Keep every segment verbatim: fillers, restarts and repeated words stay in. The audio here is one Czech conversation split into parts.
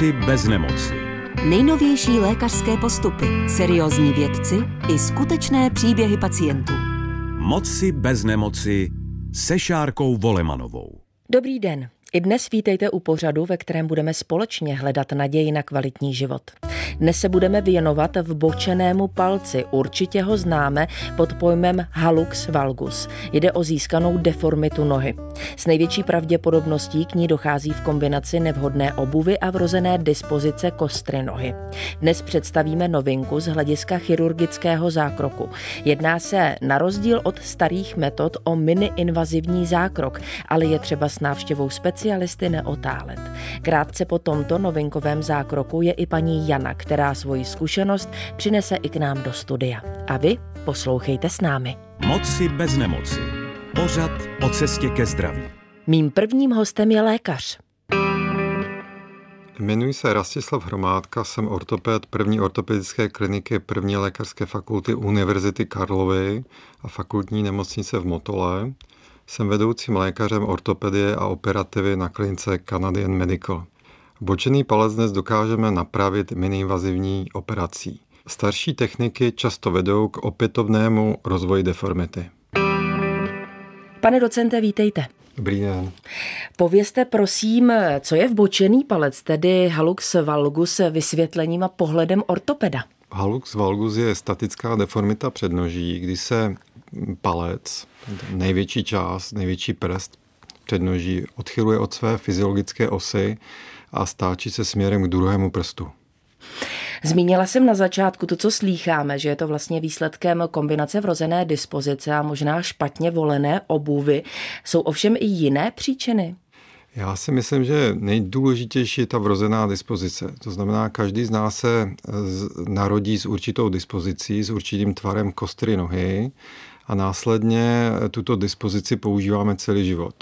Nemoci bez nemoci. Nejnovější lékařské postupy, seriózní vědci i skutečné příběhy pacientů. Moci bez nemoci se Šárkou Volemanovou. Dobrý den. I dnes vítejte u pořadu, ve kterém budeme společně hledat naději na kvalitní život. Dnes se budeme věnovat vbočenému palci, určitě ho známe pod pojmem Hallux valgus. Jde o získanou deformitu nohy. S největší pravděpodobností k ní dochází v kombinaci nevhodné obuvy a vrozené dispozice kostry nohy. Dnes představíme novinku z hlediska chirurgického zákroku. Jedná se na rozdíl od starých metod o miniinvazivní zákrok, ale je třeba s návštěvou speciální specialisty neotálet. Krátce po tomto novinkovém zákroku je i paní Jana, která svoji zkušenost přinese i k nám do studia. A vy poslouchejte s námi. Moci bez nemoci. Pořad o cestě ke zdraví. Mým prvním hostem je lékař. Jmenuji se Rastislav Hromádka, jsem ortoped první ortopedické kliniky první lékařské fakulty Univerzity Karlovy a fakultní nemocnice v Motole. Jsem vedoucím lékařem ortopedie a operativy na klinice Canadian Medical. Bočený palec dnes dokážeme napravit miniinvazivní operací. Starší techniky často vedou k opětovnému rozvoji deformity. Pane docente, vítejte. Dobrý den. Povězte prosím, co je vbočený palec, tedy Hallux valgus, vysvětlením a pohledem ortopeda. Hallux valgus je statická deformita přednoží, kdy se palec, největší část, největší prst přednoží, odchyluje od své fyziologické osy a stáčí se směrem k druhému prstu. Zmínila jsem na začátku to, co slýcháme, že je to vlastně výsledkem kombinace vrozené dispozice a možná špatně volené obuvy. Jsou ovšem i jiné příčiny? Já si myslím, že nejdůležitější je ta vrozená dispozice. To znamená, každý z nás se narodí s určitou dispozicí, s určitým tvarem kostry nohy a následně tuto dispozici používáme celý život.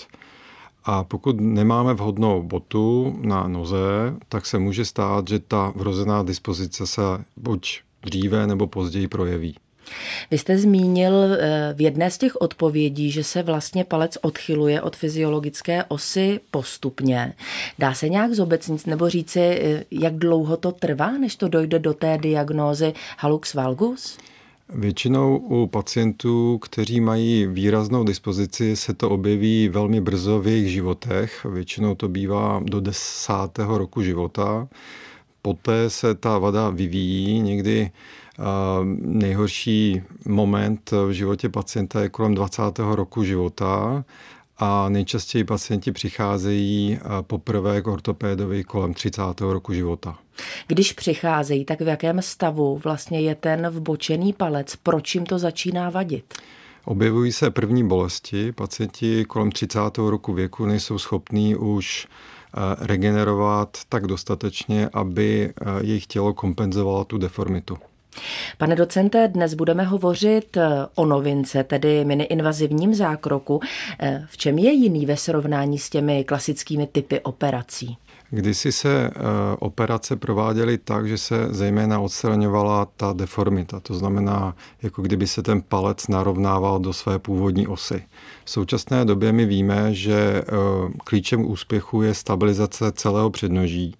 A pokud nemáme vhodnou botu na noze, tak se může stát, že ta vrozená dispozice se buď dříve nebo později projeví. Vy jste zmínil v jedné z těch odpovědí, že se vlastně palec odchyluje od fyziologické osy postupně. Dá se nějak zobecnit nebo říci, jak dlouho to trvá, než to dojde do té diagnózy Hallux valgus? Většinou u pacientů, kteří mají výraznou dispozici, se to objeví velmi brzo v jejich životech. Většinou to bývá do desátého roku života. Poté se ta vada vyvíjí, někdy nejhorší moment v životě pacienta je kolem dvacátého roku života a nejčastěji pacienti přicházejí poprvé k ortopédovi kolem třicátého roku života. Když přicházejí, tak v jakém stavu vlastně je ten vbočený palec? Proč jim to začíná vadit? Objevují se první bolesti. Pacienti kolem třicátého roku věku nejsou schopní už regenerovat tak dostatečně, aby jejich tělo kompenzovalo tu deformitu. Pane docente, dnes budeme hovořit o novince, tedy miniinvazivním zákroku. V čem je jiný ve srovnání s těmi klasickými typy operací? Kdysi se operace prováděly tak, že se zejména odstraňovala ta deformita. To znamená, jako kdyby se ten palec narovnával do své původní osy. V současné době my víme, že klíčem úspěchu je stabilizace celého přednoží.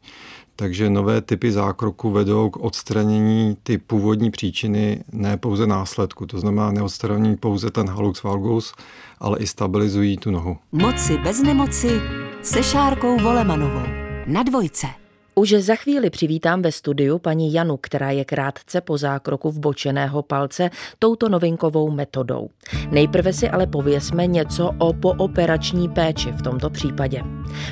Takže nové typy zákroku vedou k odstranění ty původní příčiny, ne pouze následku. To znamená, neodstraní pouze ten Hallux valgus, ale i stabilizují tu nohu. Moci bez nemoci se Šárkou Volemanovou na dvojce. Už za chvíli přivítám ve studiu paní Janu, která je krátce po zákroku vbočeného palce touto novinkovou metodou. Nejprve si ale pověsme něco o pooperační péči v tomto případě.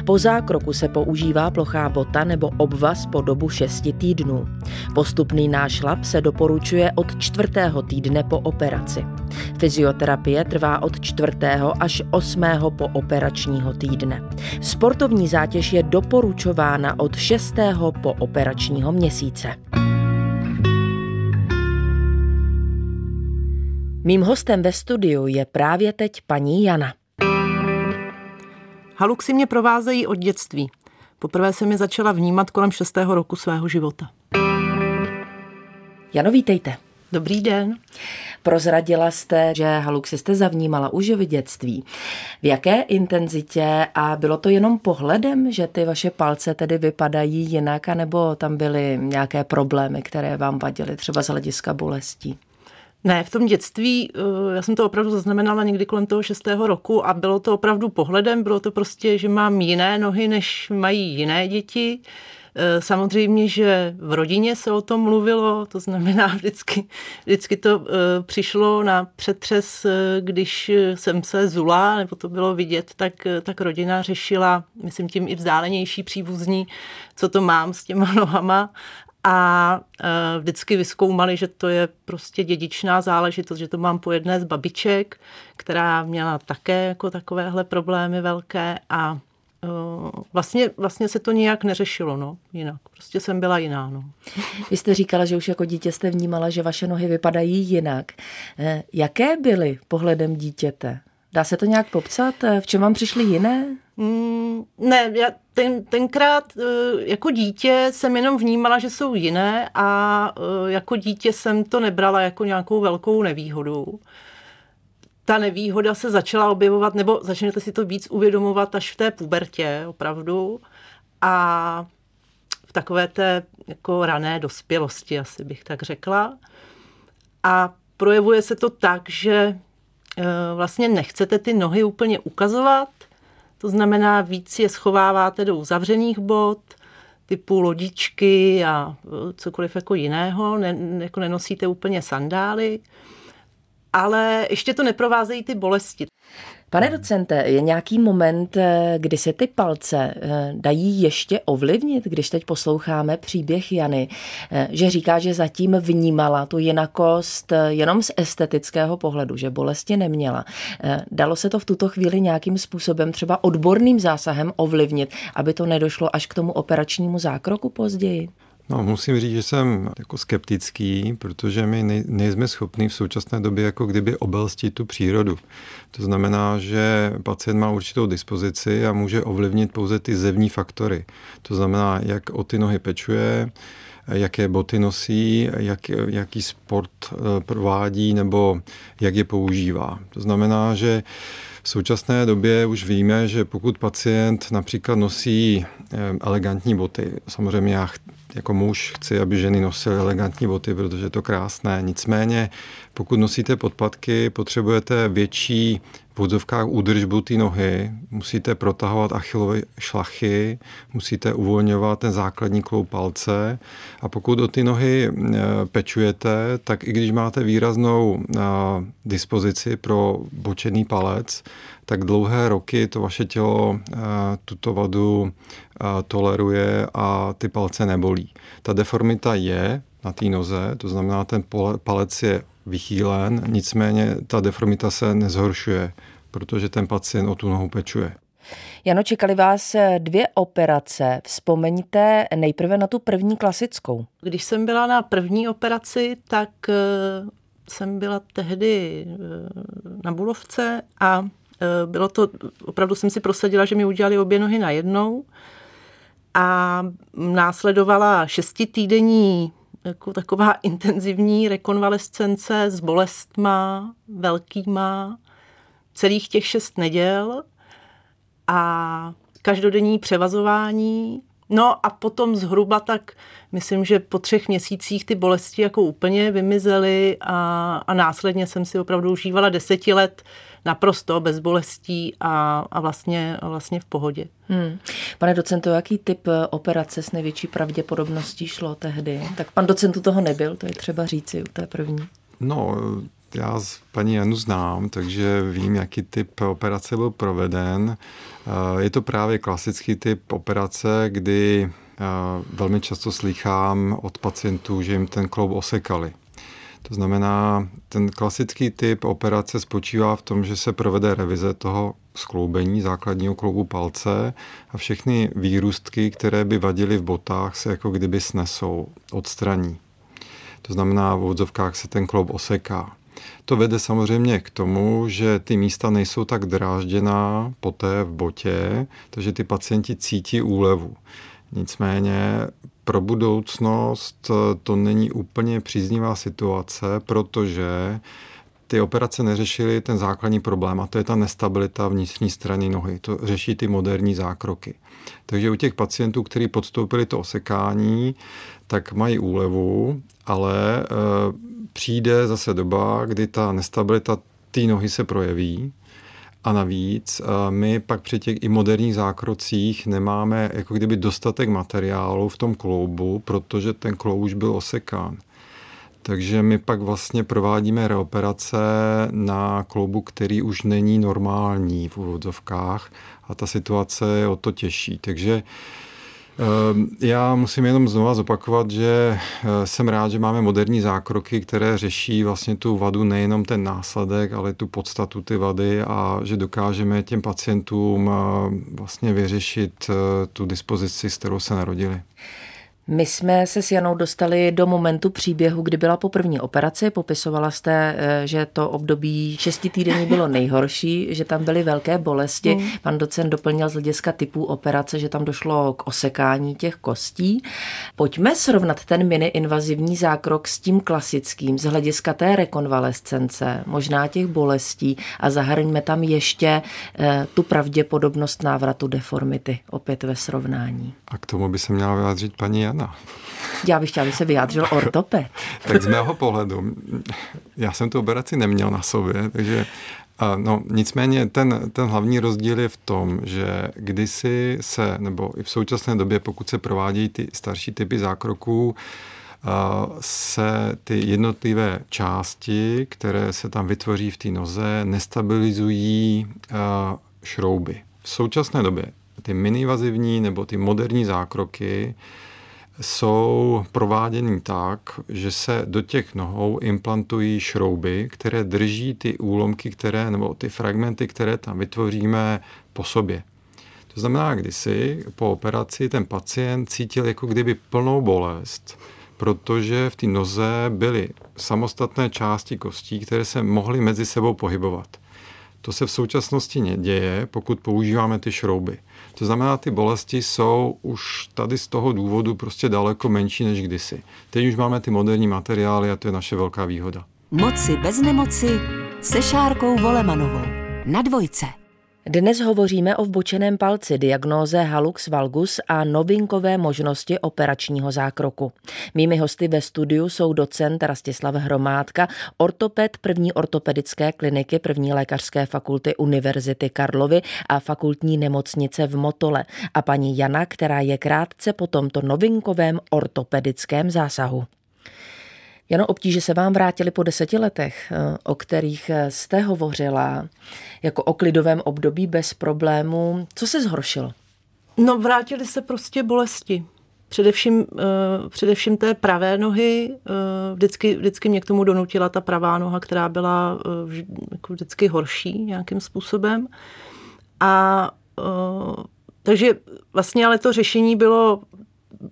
Po zákroku se používá plochá bota nebo obvaz po dobu šesti týdnů. Postupný nášlap se doporučuje od čtvrtého týdne po operaci. Fyzioterapie trvá od čtvrtého až osmého pooperačního týdne. Sportovní zátěž je doporučována od šestého po operačního měsíce. Mým hostem ve studiu je právě teď paní Jana. Halluxy mě provázejí od dětství. Poprvé jsem je začala vnímat kolem šestého roku svého života. Jano, vítejte. Dobrý den. Prozradila jste, že Halluxy jste zavnímala už v dětství. V jaké intenzitě a bylo to jenom pohledem, že ty vaše palce tedy vypadají jinak, anebo tam byly nějaké problémy, které vám vadily třeba z hlediska bolestí? Ne, v tom dětství, já jsem to opravdu zaznamenala někdy kolem toho šestého roku a bylo to opravdu pohledem, bylo to prostě, že mám jiné nohy, než mají jiné děti. Samozřejmě, že v rodině se o tom mluvilo, to znamená vždycky, vždycky to přišlo na přetřes, když jsem se zula, nebo to bylo vidět, tak, tak rodina řešila, myslím tím i vzdálenější příbuzní, co to mám s těma nohama. A vždycky vyskoumali, že to je prostě dědičná záležitost, že to mám po jedné z babiček, která měla také jako takovéhle problémy velké a Vlastně, vlastně se to nějak neřešilo, no, jinak. Prostě jsem byla jiná, no. Vy jste říkala, že už jako dítě jste vnímala, že vaše nohy vypadají jinak. Jaké byly pohledem dítěte? Dá se to nějak popsat? V čem vám přišly jiné? Mm, ne, já ten, tenkrát jako dítě jsem jenom vnímala, že jsou jiné a jako dítě jsem to nebrala jako nějakou velkou nevýhodu. Ta nevýhoda se začala objevovat, nebo začnete si to víc uvědomovat až v té pubertě, opravdu. A v takové té jako rané dospělosti, asi bych tak řekla. A projevuje se to tak, že vlastně nechcete ty nohy úplně ukazovat. To znamená, víc je schováváte do uzavřených bot, typu lodičky a cokoliv jako jiného. Ne, jako nenosíte úplně sandály. Ale ještě to neprovázejí ty bolesti. Pane docente, je nějaký moment, kdy se ty palce dají ještě ovlivnit, když teď posloucháme příběh Jany, že říká, že zatím vnímala tu jinakost jenom z estetického pohledu, že bolesti neměla. Dalo se to v tuto chvíli nějakým způsobem, třeba odborným zásahem ovlivnit, aby to nedošlo až k tomu operačnímu zákroku později? No, musím říct, že jsem jako skeptický, protože my nej, nejsme schopni v současné době jako kdyby obelstit tu přírodu. To znamená, že pacient má určitou dispozici a může ovlivnit pouze ty zevní faktory. To znamená, jak o ty nohy pečuje, jaké boty nosí, jak, jaký sport provádí nebo jak je používá. To znamená, že v současné době už víme, že pokud pacient například nosí elegantní boty, samozřejmě já jako muž chci, aby ženy nosily elegantní boty, protože je to krásné. Nicméně, pokud nosíte podpatky, potřebujete větší v údzovkách údržbu ty nohy, musíte protahovat achillové šlachy, musíte uvolňovat ten základní kloub palce a pokud o ty nohy pečujete, tak i když máte výraznou dispozici pro bočený palec, tak dlouhé roky to vaše tělo tuto vadu toleruje a ty palce nebolí. Ta deformita je na té noze, to znamená, ten palec je vychýlen, nicméně ta deformita se nezhoršuje, protože ten pacient o tu nohu pečuje. Jano, čekali vás dvě operace. Vzpomeňte nejprve na tu první klasickou. Když jsem byla na první operaci, tak jsem byla tehdy na Bulovce a bylo to, opravdu jsem si prosadila, že mi udělali obě nohy najednou a následovala šestitýdenní jako taková intenzivní rekonvalescence s bolestma, velkýma, celých těch šest neděl a každodenní převazování. No a potom zhruba tak, myslím, že po třech měsících ty bolesti jako úplně vymizely a, a následně jsem si opravdu užívala deseti let naprosto bez bolestí a, a, vlastně, a vlastně v pohodě. Hmm. Pane docento, jaký typ operace s největší pravděpodobností šlo tehdy? Tak pan docentu toho nebyl, to je třeba říci u té první. No, já paní Janu znám, takže vím, jaký typ operace byl proveden. Je to právě klasický typ operace, kdy velmi často slýchám od pacientů, že jim ten kloub osekali. To znamená, ten klasický typ operace spočívá v tom, že se provede revize toho skloubení základního kloubu palce a všechny výrůstky, které by vadily v botách, se jako kdyby snesou, odstraní. To znamená, v odzovkách se ten kloub oseká. To vede samozřejmě k tomu, že ty místa nejsou tak drážděná poté v botě, takže ty pacienti cítí úlevu. Nicméně pro budoucnost to není úplně příznivá situace, protože ty operace neřešily ten základní problém, a to je ta nestabilita vnitřní strany nohy. To řeší ty moderní zákroky. Takže u těch pacientů, kteří podstoupili to osekání, tak mají úlevu, ale e, přijde zase doba, kdy ta nestabilita té nohy se projeví. A navíc my pak při těch i moderních zákrocích nemáme jako kdyby dostatek materiálu v tom kloubu, protože ten kloub už byl osekán. Takže my pak vlastně provádíme reoperace na kloubu, který už není normální v úvodzovkách, a ta situace je o to těžší. Takže já musím jenom znova zopakovat, že jsem rád, že máme moderní zákroky, které řeší vlastně tu vadu, nejenom ten následek, ale tu podstatu ty vady, a že dokážeme těm pacientům vlastně vyřešit tu dispozici, s kterou se narodili. My jsme se s Janou dostali do momentu příběhu, kdy byla po první operaci. Popisovala jste, že to období šesti týdení bylo nejhorší, že tam byly velké bolesti. Mm. Pan docent doplnil z hlediska typů operace, že tam došlo k osekání těch kostí. Pojďme srovnat ten miniinvazivní zákrok s tím klasickým z hlediska té rekonvalescence, možná těch bolestí, a zahrňme tam ještě tu pravděpodobnost návratu deformity opět ve srovnání. A k tomu by se měla vyjádřit paní Jana. No. Já bych chtěla, aby se vyjádřil ortoped. Tak z mého pohledu, já jsem tu operaci neměl na sobě, takže no, nicméně ten, ten hlavní rozdíl je v tom, že kdysi se, nebo i v současné době, pokud se provádějí ty starší typy zákroků, se ty jednotlivé části, které se tam vytvoří v té noze, nestabilizují šrouby. V současné době ty miniinvazivní nebo ty moderní zákroky jsou prováděny tak, že se do těch nohou implantují šrouby, které drží ty úlomky, které, nebo ty fragmenty, které tam vytvoříme, po sobě. To znamená, kdysi po operaci ten pacient cítil jako kdyby plnou bolest, protože v té noze byly samostatné části kostí, které se mohly mezi sebou pohybovat. To se v současnosti neděje, pokud používáme ty šrouby. To znamená, ty bolesti jsou už tady z toho důvodu prostě daleko menší než kdysi. Teď už máme ty moderní materiály a to je naše velká výhoda. Moci bez nemoci se Šárkou Volemanovou na Dvojce. Dnes hovoříme o vbočeném palci, diagnóze Hallux valgus a novinkové možnosti operačního zákroku. Mými hosty ve studiu jsou docent Rastislav Hromádka, ortoped první ortopedické kliniky první lékařské fakulty Univerzity Karlovy a fakultní nemocnice v Motole, a paní Jana, která je krátce po tomto novinkovém ortopedickém zásahu. Jano, obtíže se vám vrátily po deseti letech, o kterých jste hovořila, jako o klidovém období bez problémů. Co se zhoršilo? No, vrátily se prostě bolesti. Především, především té pravé nohy. Vždycky, vždycky mě k tomu donutila ta pravá noha, která byla vždycky horší nějakým způsobem. A takže vlastně ale to řešení bylo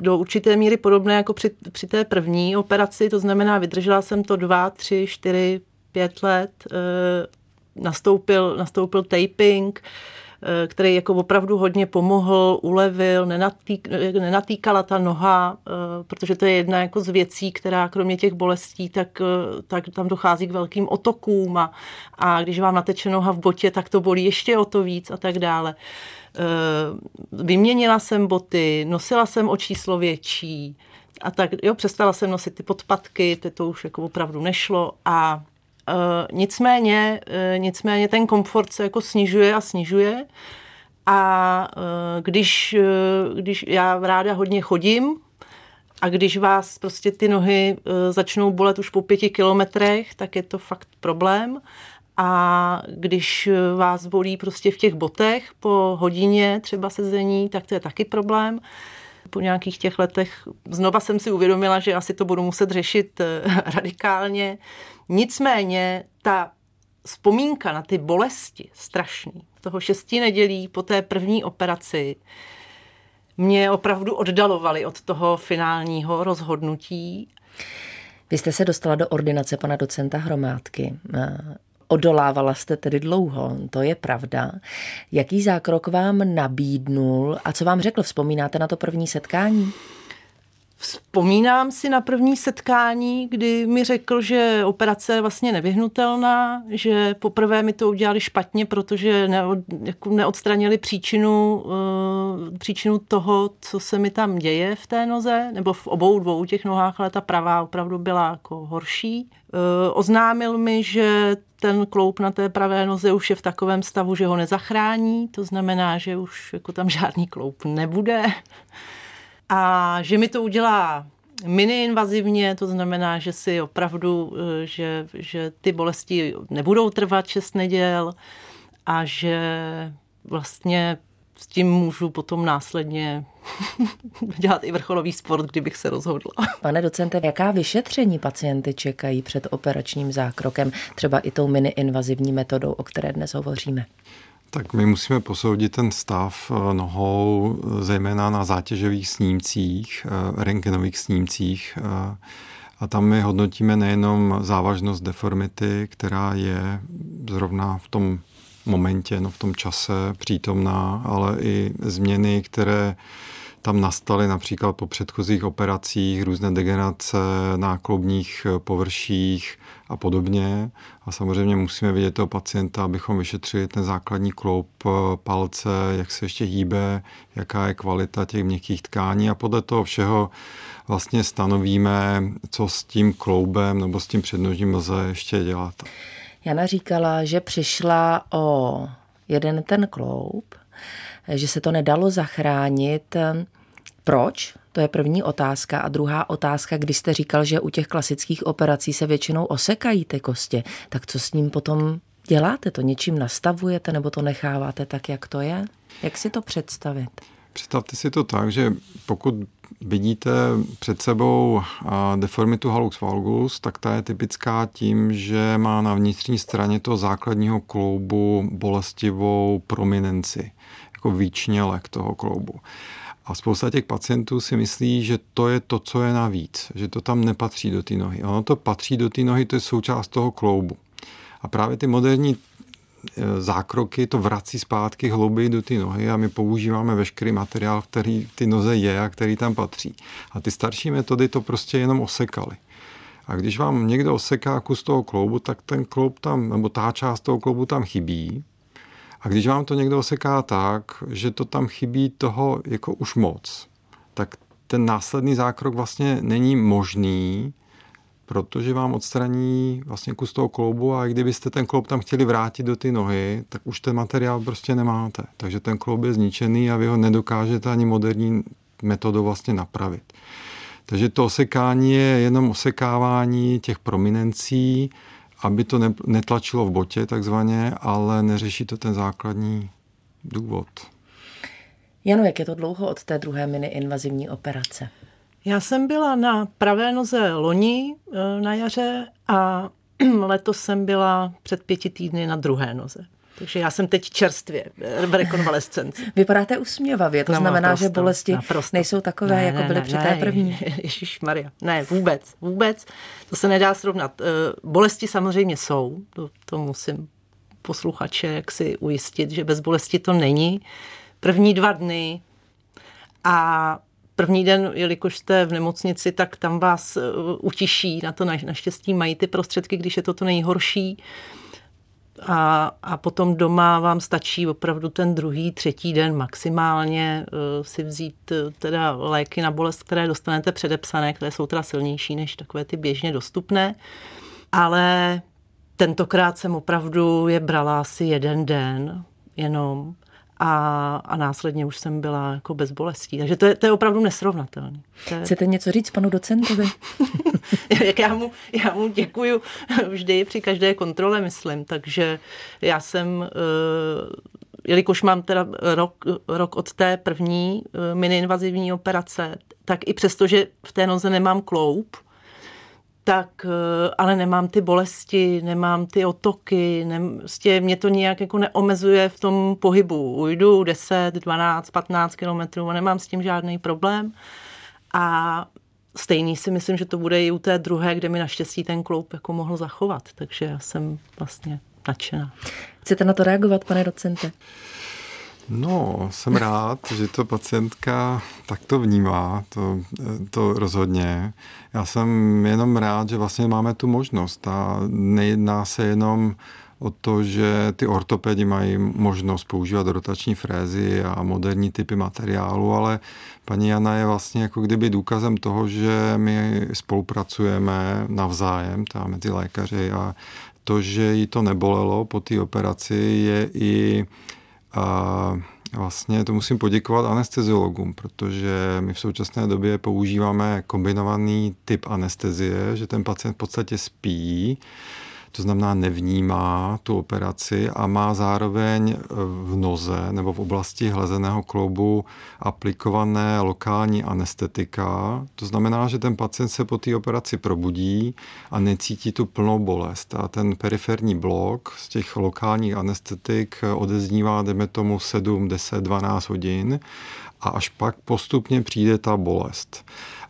do určité míry podobné jako při, při té první operaci, to znamená, vydržela jsem to dva, tři, čtyři, pět let, e, nastoupil, nastoupil taping, e, který jako opravdu hodně pomohl, ulevil, nenatý, nenatýkala ta noha, e, protože to je jedna jako z věcí, která kromě těch bolestí, tak, e, tak tam dochází k velkým otokům a, a když vám nateče noha v botě, tak to bolí ještě o to víc a tak dále. Vyměnila jsem boty, nosila jsem o číslo větší a tak, jo, přestala jsem nosit ty podpatky, to, to už jako opravdu nešlo a uh, nicméně, uh, nicméně ten komfort se jako snižuje a snižuje a uh, když, uh, když já ráda hodně chodím a když vás prostě ty nohy uh, začnou bolet už po pěti kilometrech, tak je to fakt problém. A když vás bolí prostě v těch botech po hodině třeba sezení, tak to je taky problém. Po nějakých těch letech znova jsem si uvědomila, že asi to budu muset řešit radikálně. Nicméně ta vzpomínka na ty bolesti strašný, toho šesti nedělí po té první operaci, mě opravdu oddalovaly od toho finálního rozhodnutí. Vy jste se dostala do ordinace pana docenta Hromádky. Odolávala jste tedy dlouho, to je pravda. Jaký zákrok vám nabídnul a co vám řekl? Vzpomínáte na to první setkání? Vzpomínám si na první setkání, kdy mi řekl, že operace je vlastně nevyhnutelná, že poprvé mi to udělali špatně, protože neod, jako neodstranili příčinu, uh, příčinu toho, co se mi tam děje v té noze, nebo v obou dvou těch nohách, ale ta pravá opravdu byla jako horší. Uh, oznámil mi, že ten kloup na té pravé noze už je v takovém stavu, že ho nezachrání, to znamená, že už jako tam žádný kloup nebude. A že mi to udělá miniinvazivně, to znamená, že si opravdu, že, že ty bolesti nebudou trvat šest neděl a že vlastně s tím můžu potom následně dělat i vrcholový sport, kdybych se rozhodla. Pane docente, jaká vyšetření pacienty čekají před operačním zákrokem, třeba i tou miniinvazivní metodou, o které dnes hovoříme? Tak my musíme posoudit ten stav nohou, zejména na zátěžových snímcích, rentgenových snímcích. A tam my hodnotíme nejenom závažnost deformity, která je zrovna v tom momentě, no v tom čase přítomná, ale i změny, které tam nastaly například po předchozích operacích, různé degenerace na kloubních površích a podobně. A samozřejmě musíme vidět toho pacienta, abychom vyšetřili ten základní kloub palce, jak se ještě hýbe, jaká je kvalita těch měkkých tkání a podle toho všeho vlastně stanovíme, co s tím kloubem nebo s tím přednožím lze ještě dělat. Jana říkala, že přišla o jeden ten kloub, že se to nedalo zachránit. Proč? To je první otázka. A druhá otázka, když jste říkal, že u těch klasických operací se většinou osekají ty kostě, tak co s ním potom děláte? To něčím nastavujete nebo to necháváte tak, jak to je? Jak si to představit? Představte si to tak, že pokud vidíte před sebou deformitu hallux valgus, tak ta je typická tím, že má na vnitřní straně toho základního kloubu bolestivou prominenci, jako výčnělek toho kloubu. A spousta těch pacientů si myslí, že to je to, co je navíc, že to tam nepatří do té nohy. Ono to patří do té nohy, to je součást toho kloubu. A právě ty moderní zákroky to vrací zpátky hlouběji do ty nohy a my používáme veškerý materiál, který ty noze je a který tam patří. A ty starší metody to prostě jenom osekaly. A když vám někdo oseká kus toho kloubu, tak ten kloub tam, nebo ta část toho kloubu tam chybí. A když vám to někdo oseká tak, že to tam chybí toho jako už moc, tak ten následný zákrok vlastně není možný, protože vám odstraní vlastně kus toho kloubu a i kdybyste ten kloub tam chtěli vrátit do ty nohy, tak už ten materiál prostě nemáte. Takže ten kloub je zničený a vy ho nedokážete ani moderní metodou vlastně napravit. Takže to osekání je jenom osekávání těch prominencí, aby to netlačilo v botě takzvaně, ale neřeší to ten základní důvod. Jano, jak je to dlouho od té druhé miniinvazivní operace? Já jsem byla na pravé noze loni na jaře a letos jsem byla před pěti týdny na druhé noze. Takže já jsem teď čerstvě v rekonvalescenci. Vypadáte usměvavě, to no, znamená, naprosto, že bolesti naprosto. nejsou takové, ne, jako ne, byly ne, při té první. Ježišmarja, ne, vůbec, vůbec. To se nedá srovnat. Bolesti samozřejmě jsou, to, to musím posluchače jaksi ujistit, že bez bolesti to není. První dva dny a první den, jelikož jste v nemocnici, tak tam vás utiší, na to naštěstí mají ty prostředky, když je to to nejhorší. A, a potom doma vám stačí opravdu ten druhý, třetí den maximálně uh, si vzít uh, teda léky na bolest, které dostanete předepsané, které jsou teda silnější než takové ty běžně dostupné. Ale tentokrát jsem opravdu je brala asi jeden den jenom a, a následně už jsem byla jako bez bolestí. Takže to je, to je opravdu nesrovnatelné. Je... Chcete něco říct panu docentovi? já, mu, já mu děkuju vždy při každé kontrole, myslím. Takže já jsem, jelikož mám teda rok, rok od té první miniinvazivní operace, tak i přesto, že v té noze nemám kloup, tak, ale nemám ty bolesti, nemám ty otoky, ne, vlastně mě to nějak jako neomezuje v tom pohybu. Ujdu deset, dvanáct, patnáct kilometrů a nemám s tím žádný problém. A stejný si myslím, že to bude i u té druhé, kde mi naštěstí ten kloub jako mohl zachovat. Takže já jsem vlastně nadšená. Chcete na to reagovat, pane docente? No, jsem rád, že to pacientka takto vnímá, to, to rozhodně. Já jsem jenom rád, že vlastně máme tu možnost a nejedná se jenom o to, že ty ortopedi mají možnost používat rotační frézy a moderní typy materiálu, ale paní Jana je vlastně jako kdyby důkazem toho, že my spolupracujeme navzájem, tam mezi lékaři, a to, že jí to nebolelo po té operaci, je i a vlastně to musím poděkovat anesteziologům, protože my v současné době používáme kombinovaný typ anestezie, že ten pacient v podstatě spí, to znamená nevnímá tu operaci a má zároveň v noze nebo v oblasti hlezeného kloubu aplikované lokální anestetika. To znamená, že ten pacient se po té operaci probudí a necítí tu plnou bolest. A ten periferní blok z těch lokálních anestetik odeznívá, dejme tomu, sedm, deset, dvanáct hodin a až pak postupně přijde ta bolest.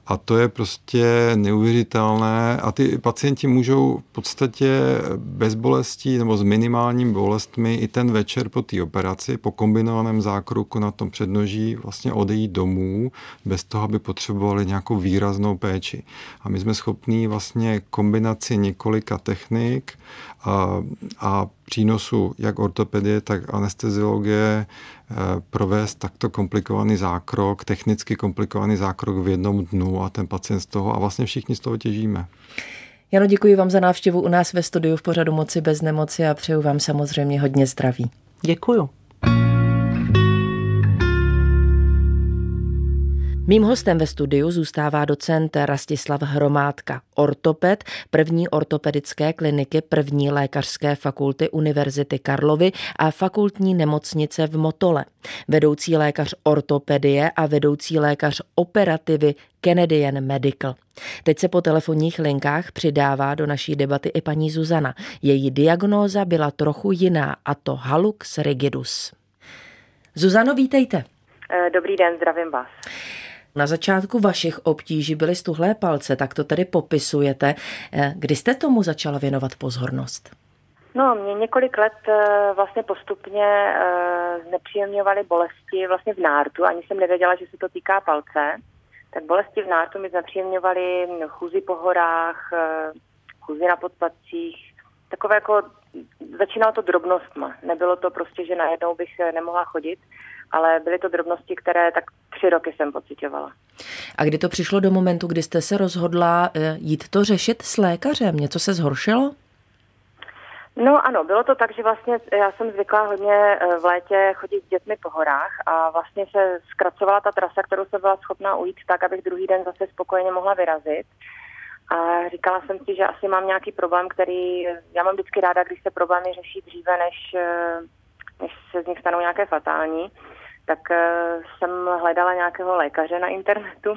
A to je prostě neuvěřitelné. A ty pacienti můžou v podstatě bez bolestí nebo s minimálními bolestmi i ten večer po té operaci, po kombinovaném zákroku na tom přednoží, vlastně odejít domů bez toho, aby potřebovali nějakou výraznou péči. A my jsme schopní vlastně kombinaci několika technik a, a přínosu jak ortopedie, tak anesteziologie provést takto komplikovaný zákrok, technicky komplikovaný zákrok v jednom dnu a ten pacient z toho a vlastně všichni z toho těžíme. Jano, děkuji vám za návštěvu u nás ve studiu v pořadu Moci bez nemoci a přeju vám samozřejmě hodně zdraví. Děkuju. Mým hostem ve studiu zůstává docent Rastislav Hromádka, ortoped první ortopedické kliniky první lékařské fakulty Univerzity Karlovy a fakultní nemocnice v Motole, vedoucí lékař ortopedie a vedoucí lékař operativy Canadian Medical. Teď se po telefonních linkách přidává do naší debaty i paní Zuzana. Její diagnóza byla trochu jiná, a to Hallux rigidus. Zuzano, vítejte. Dobrý den, zdravím vás. Na začátku vašich obtíží byly stuhlé palce, tak to tedy popisujete. Kdy jste tomu začala věnovat pozornost? No, mě několik let vlastně postupně znepříjemňovaly bolesti vlastně v nártu. Ani jsem nevěděla, že se to týká palce. Tak bolesti v nártu mi znepříjemňovaly chůzi po horách, chůzi na podpatcích. Takové jako, začínalo to drobnostma. Nebylo to prostě, že najednou bych nemohla chodit, ale byly to drobnosti, které tak tři roky jsem pociťovala. A kdy to přišlo do momentu, kdy jste se rozhodla jít to řešit s lékařem? Něco se zhoršilo? No ano, bylo to tak, že vlastně já jsem zvyklá hodně v létě chodit s dětmi po horách a vlastně se zkracovala ta trasa, kterou jsem byla schopná ujít tak, abych druhý den zase spokojeně mohla vyrazit. A říkala jsem si, že asi mám nějaký problém, který... Já mám vždycky ráda, když se problémy řeší dříve, než, než se z nich stanou nějaké fatální. Tak jsem hledala nějakého lékaře na internetu,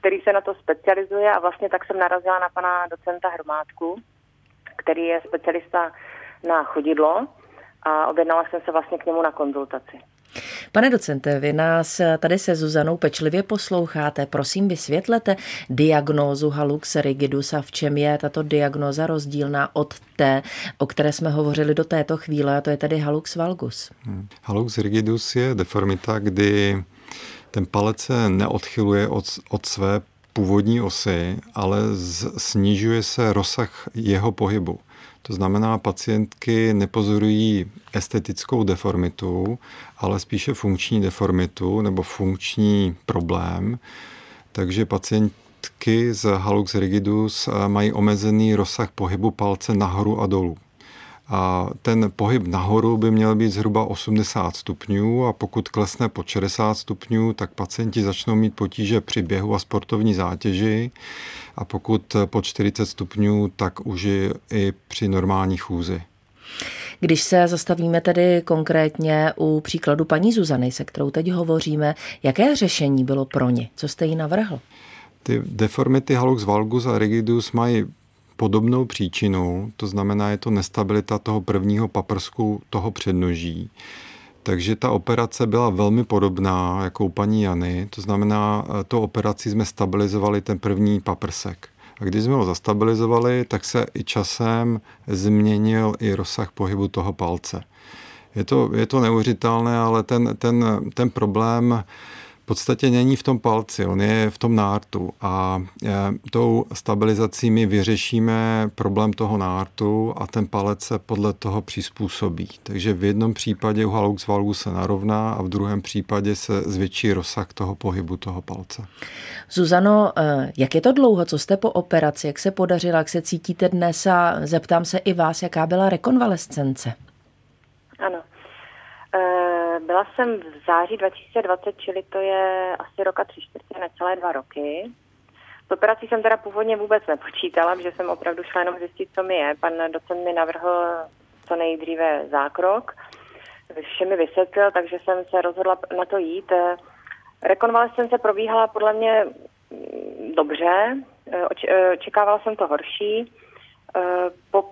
který se na to specializuje a vlastně tak jsem narazila na pana docenta Hromádku, který je specialista na chodidlo a objednala jsem se vlastně k němu na konzultaci. Pane docente, vy nás tady se Zuzanou pečlivě posloucháte. Prosím, vysvětlete diagnózu Hallux rigidus a v čem je tato diagnóza rozdílná od té, o které jsme hovořili do této chvíle, a to je tedy Hallux valgus. Hmm. Hallux rigidus je deformita, kdy ten palec se neodchyluje od, od své původní osy, ale z, snižuje se rozsah jeho pohybu. To znamená, pacientky nepozorují estetickou deformitu, ale spíše funkční deformitu nebo funkční problém. Takže pacientky z Hallux rigidus mají omezený rozsah pohybu palce nahoru a dolů. A ten pohyb nahoru by měl být zhruba osmdesát stupňů a pokud klesne pod šedesát stupňů, tak pacienti začnou mít potíže při běhu a sportovní zátěži a pokud pod čtyřicet stupňů, tak už i při normální chůzi. Když se zastavíme tedy konkrétně u příkladu paní Zuzany, se kterou teď hovoříme, jaké řešení bylo pro ně? Co jste jí navrhl? Ty deformity Hallux valgus a rigidus mají podobnou příčinu, to znamená, je to nestabilita toho prvního paprsku toho přednoží. Takže ta operace byla velmi podobná jako u paní Jany, to znamená, tou operací jsme stabilizovali ten první paprsek. A když jsme ho zastabilizovali, tak se i časem změnil i rozsah pohybu toho palce. Je to, je to neuvěřitelné, ale ten, ten, ten problém v podstatě není v tom palci, on je v tom nártu a e, tou stabilizací my vyřešíme problém toho nártu a ten palec se podle toho přizpůsobí. Takže v jednom případě u Hallux valgus se narovná a v druhém případě se zvětší rozsah toho pohybu toho palce. Zuzano, jak je to dlouho, co jste po operaci, jak se podařila, jak se cítíte dnes a zeptám se i vás, jaká byla rekonvalescence? Ano. Byla jsem v září dva tisíce dvacet, čili to je asi roka tři čtvrtě, necelé dva roky. S operací jsem teda původně vůbec nepočítala, protože jsem opravdu šla jenom zjistit, co mi je. Pan docent mi navrhl co nejdříve zákrok, vše mi vysvětlil, takže jsem se rozhodla na to jít. Rekonvalescence probíhala podle mě dobře, očekávala jsem to horší. Po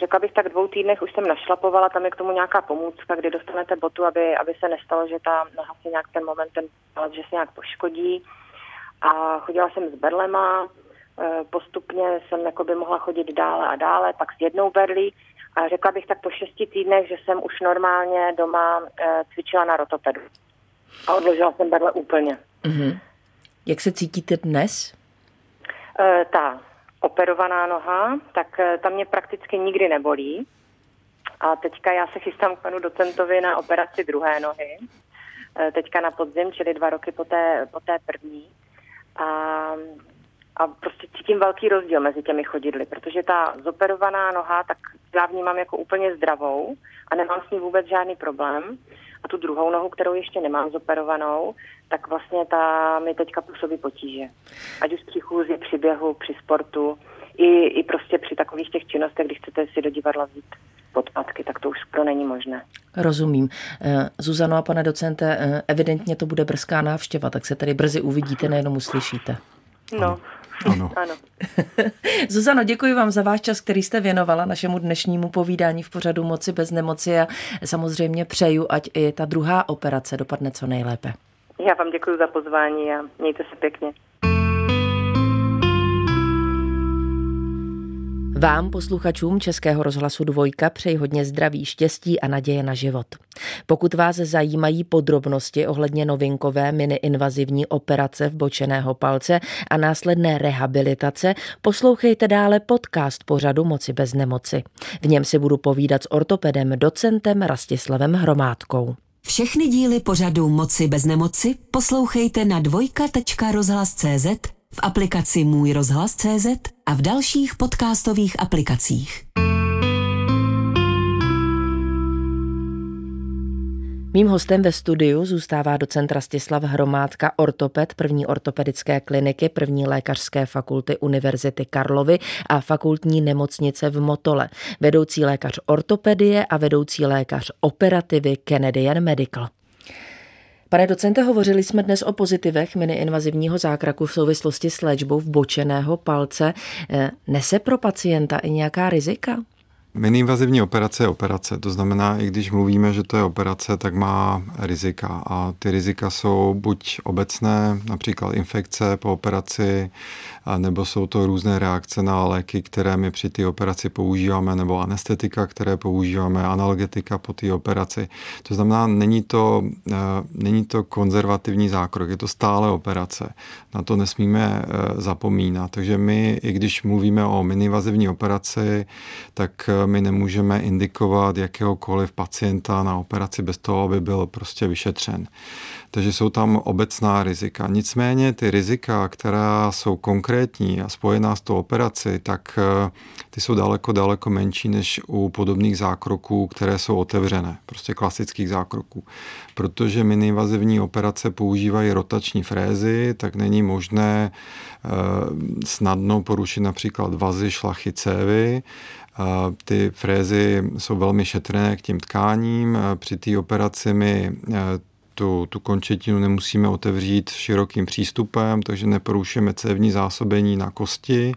Řekla bych tak dvou týdnech už jsem našlapovala, tam je k tomu nějaká pomůcka, kdy dostanete botu, aby, aby se nestalo, že ta noha se nějak ten moment, ten palec, že se nějak poškodí. A chodila jsem s berlema, postupně jsem jakoby mohla chodit dále a dále, pak s jednou berlí. A řekla bych tak po šesti týdnech, že jsem už normálně doma cvičila na rotopedu. A odložila jsem berle úplně. Mm-hmm. Jak se cítíte dnes? E, ta... Operovaná noha, tak ta mě prakticky nikdy nebolí. A teďka já se chystám k panu docentovi na operaci druhé nohy. Teďka na podzim, čili dva roky po té, po té první. A, a prostě cítím velký rozdíl mezi těmi chodidly, protože ta zoperovaná noha, tak já vnímám jako úplně zdravou a nemám s ní vůbec žádný problém. A tu druhou nohu, kterou ještě nemám zoperovanou, tak vlastně ta mi teďka působí potíže. Ať už při chůzi, při běhu, při sportu, i, i prostě při takových těch činnostech, kdy chcete si do divadla vzít podpatky, tak to už skoro není možné. Rozumím. Zuzano a pane docente, evidentně to bude brzká návštěva, tak se tady brzy uvidíte, nejenom uslyšíte. No. Ano. Ano. Zuzano, děkuji vám za váš čas, který jste věnovala našemu dnešnímu povídání v pořadu Moci bez nemoci a samozřejmě přeju, ať i ta druhá operace dopadne co nejlépe. Já vám děkuji za pozvání a mějte se pěkně. Vám, posluchačům Českého rozhlasu Dvojka, přeji hodně zdraví, štěstí a naděje na život. Pokud vás zajímají podrobnosti ohledně novinkové miniinvazivní operace vbočeného palce a následné rehabilitace, poslouchejte dále podcast pořadu Moci bez nemoci. V něm si budu povídat s ortopedem docentem Rastislavem Hromádkou. Všechny díly pořadu Moci bez nemoci poslouchejte na dvojka tečka rozhlas tečka cé zet, v aplikaci můj rozhlas tečka cé zet a v dalších podcastových aplikacích. Mým hostem ve studiu zůstává docent Rastislav Hromádka, ortoped první ortopedické kliniky první lékařské fakulty Univerzity Karlovy a fakultní nemocnice v Motole, vedoucí lékař ortopedie a vedoucí lékař operativy Canadian Medical. Pane docente, hovořili jsme dnes o pozitivech miniinvazivního zákroku v souvislosti s léčbou vbočeného palce. Nese pro pacienta i nějaká rizika? Miniinvazivní operace je operace, to znamená, i když mluvíme, že to je operace, tak má rizika. A ty rizika jsou buď obecné, například infekce po operaci, nebo jsou to různé reakce na léky, které my při té operaci používáme, nebo anestetika, které používáme, analgetika po té operaci. To znamená, není to, není to konzervativní zákrok, je to stále operace. Na to nesmíme zapomínat. Takže my, i když mluvíme o miniinvazivní operaci, tak my nemůžeme indikovat jakéhokoliv pacienta na operaci bez toho, aby byl prostě vyšetřen. Takže jsou tam obecná rizika. Nicméně ty rizika, která jsou konkrétní a spojená s tou operací, tak ty jsou daleko, daleko menší než u podobných zákroků, které jsou otevřené, prostě klasických zákroků. Protože miniinvazivní operace používají rotační frézy, tak není možné snadno porušit například vazy, šlachy, cévy. Ty frézy jsou velmi šetrné k těm tkáním. Při té operaci my tu, tu končetinu nemusíme otevřít širokým přístupem, takže neporušujeme cévní zásobení na kosti.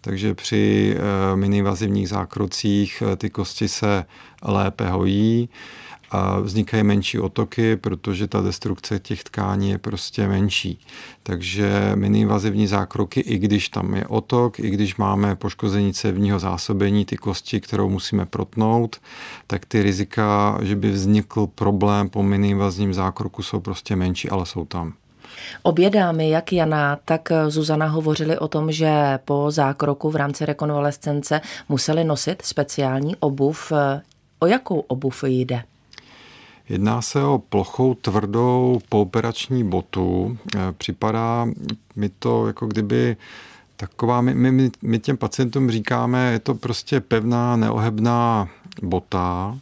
Takže při miniinvazivních zákrocích ty kosti se lépe hojí a vznikají menší otoky, protože ta destrukce těch tkání je prostě menší. Takže miniinvazivní zákroky, i když tam je otok, i když máme poškození cévního zásobení, ty kosti, kterou musíme protnout, tak ty rizika, že by vznikl problém po miniinvazivním zákroku, jsou prostě menší, ale jsou tam. Obě dámy, jak Jana, tak Zuzana, hovořili o tom, že po zákroku v rámci rekonvalescence museli nosit speciální obuv. O jakou obuv jde? Jedná se o plochou, tvrdou pooperační botu. Připadá mi to, jako kdyby taková, my, my, my těm pacientům říkáme, je to prostě pevná, neohebná bota,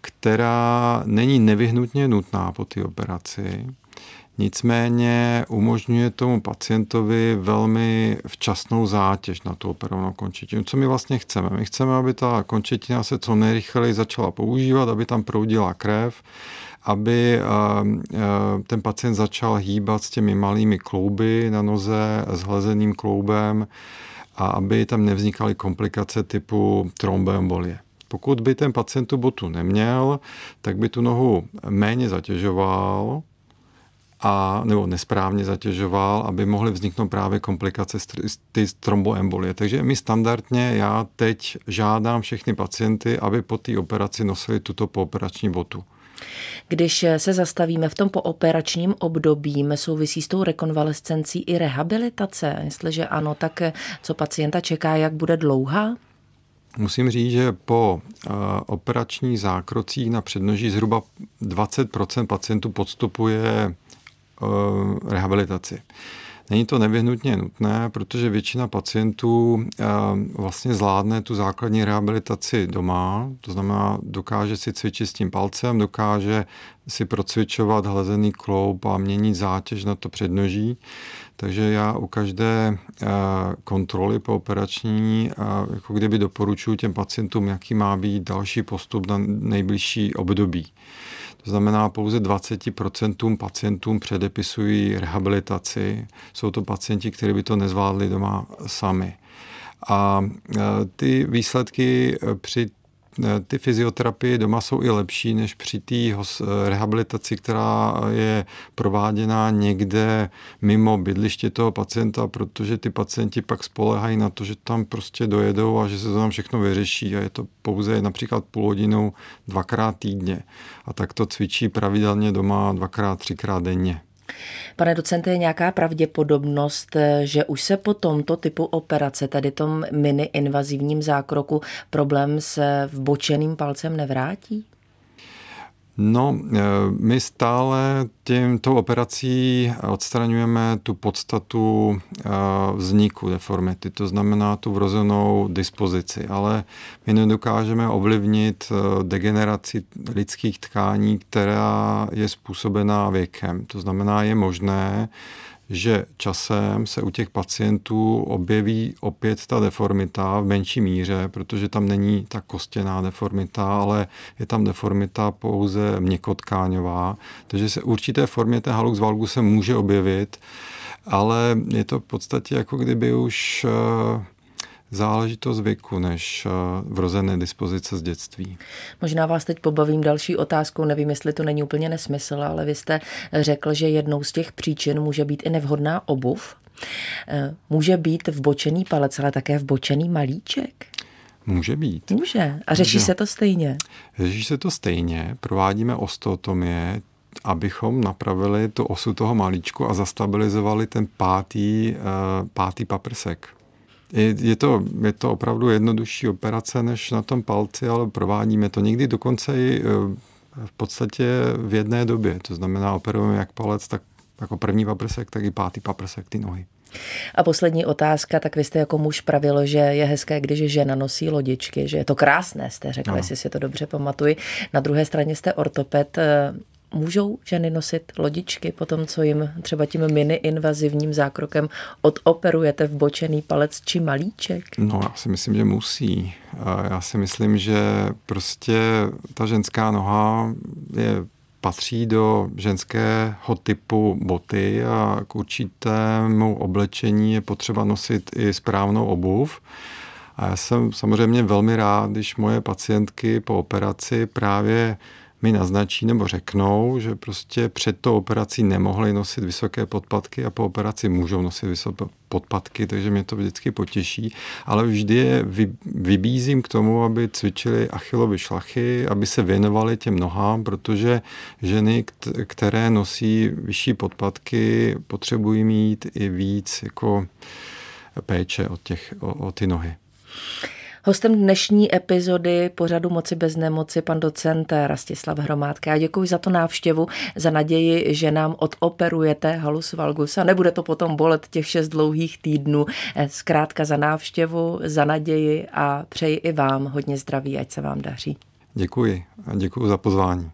která není nevyhnutně nutná po té operaci. Nicméně umožňuje tomu pacientovi velmi včasnou zátěž na tu operovanou končetinu. Co my vlastně chceme? My chceme, aby ta končetina se co nejrychleji začala používat, aby tam proudila krev, aby ten pacient začal hýbat s těmi malými klouby na noze, s hlezeným kloubem, a aby tam nevznikaly komplikace typu tromboembolie. Pokud by ten pacient tu botu neměl, tak by tu nohu méně zatěžoval, a nebo nesprávně zatěžoval, aby mohly vzniknout právě komplikace z tromboembolie. Takže my standardně, já teď žádám všechny pacienty, aby po té operaci nosili tuto pooperační botu. Když se zastavíme v tom pooperačním období, souvisí s tou rekonvalescencí i rehabilitace? Jestliže ano, tak co pacienta čeká, jak bude dlouhá? Musím říct, že po operačních zákrocích na přednoží zhruba dvacet procent pacientů podstupuje rehabilitaci. Není to nevyhnutně nutné, protože většina pacientů vlastně zvládne tu základní rehabilitaci doma, to znamená, dokáže si cvičit s tím palcem, dokáže si procvičovat hlezený kloub a měnit zátěž na to přednoží. Takže já u každé kontroly pooperační jako kdyby doporučuji těm pacientům, jaký má být další postup na nejbližší období. To znamená, pouze dvacet procent pacientům předepisují rehabilitaci. Jsou to pacienti, kteří by to nezvládli doma sami. A ty výsledky při ty fyzioterapie doma jsou i lepší než při té rehabilitaci, která je prováděná někde mimo bydliště toho pacienta, protože ty pacienti pak spoléhají na to, že tam prostě dojedou a že se to tam všechno vyřeší a je to pouze například půl hodinou dvakrát týdně. A tak to cvičí pravidelně doma dvakrát, třikrát denně. Pane docente, je nějaká pravděpodobnost, že už se po tomto typu operace, tedy tom mini-invazivním zákroku, problém se vbočeným palcem nevrátí? No, my stále tímto operací odstraňujeme tu podstatu vzniku deformity, to znamená tu vrozenou dispozici, ale my nedokážeme ovlivnit degeneraci lidských tkání, která je způsobená věkem. To znamená, je možné, že časem se u těch pacientů objeví opět ta deformita v menší míře, protože tam není ta kostěná deformita, ale je tam deformita pouze měkkotkáňová. Takže se určité formě ten hallux valgus se může objevit, ale je to v podstatě jako kdyby už záležitost věku než vrozené dispozice z dětství. Možná vás teď pobavím další otázkou, nevím, jestli to není úplně nesmysl, ale vy jste řekl, že jednou z těch příčin může být i nevhodná obuv. Může být vbočený palec, ale také vbočený malíček? Může být. Může. A řeší Může. se to stejně? Řeší se to stejně. Provádíme osteotomie, abychom napravili tu osu toho malíčku a zastabilizovali ten pátý, pátý paprsek. Je to, je to opravdu jednodušší operace než na tom palci, ale provádíme to někdy dokonce i v podstatě v jedné době. To znamená, operujeme jak palec, tak jako první paprsek, tak i pátý paprsek, ty nohy. A poslední otázka, tak vy jste jako muž pravil, že je hezké, když žena nosí lodičky, že je to krásné, jste řekla, jestli si to dobře pamatuji. Na druhé straně jste ortoped. Můžou ženy nosit lodičky po tom, co jim třeba tím mini-invazivním zákrokem odoperujete vbočený palec či malíček? No, já si myslím, že musí. Já si myslím, že prostě ta ženská noha je, patří do ženského typu boty a k určitému oblečení je potřeba nosit i správnou obuv. A já jsem samozřejmě velmi rád, když moje pacientky po operaci právě mi naznačí nebo řeknou, že prostě před tou operací nemohli nosit vysoké podpatky a po operaci můžou nosit vysoké podpatky, takže mě to vždycky potěší, ale vždy je vybízím k tomu, aby cvičili achilovy šlachy, aby se věnovali těm nohám, protože ženy, které nosí vyšší podpatky, potřebují mít i víc jako péče o, těch, o, o ty nohy. Hostem dnešní epizody pořadu Moci bez nemoci pan docent Rastislav Hromádka. Já děkuji za to návštěvu, za naději, že nám odoperujete hallux valgus a nebude to potom bolet těch šest dlouhých týdnů. Zkrátka za návštěvu, za naději a přeji i vám hodně zdraví, ať se vám daří. Děkuji a děkuji za pozvání.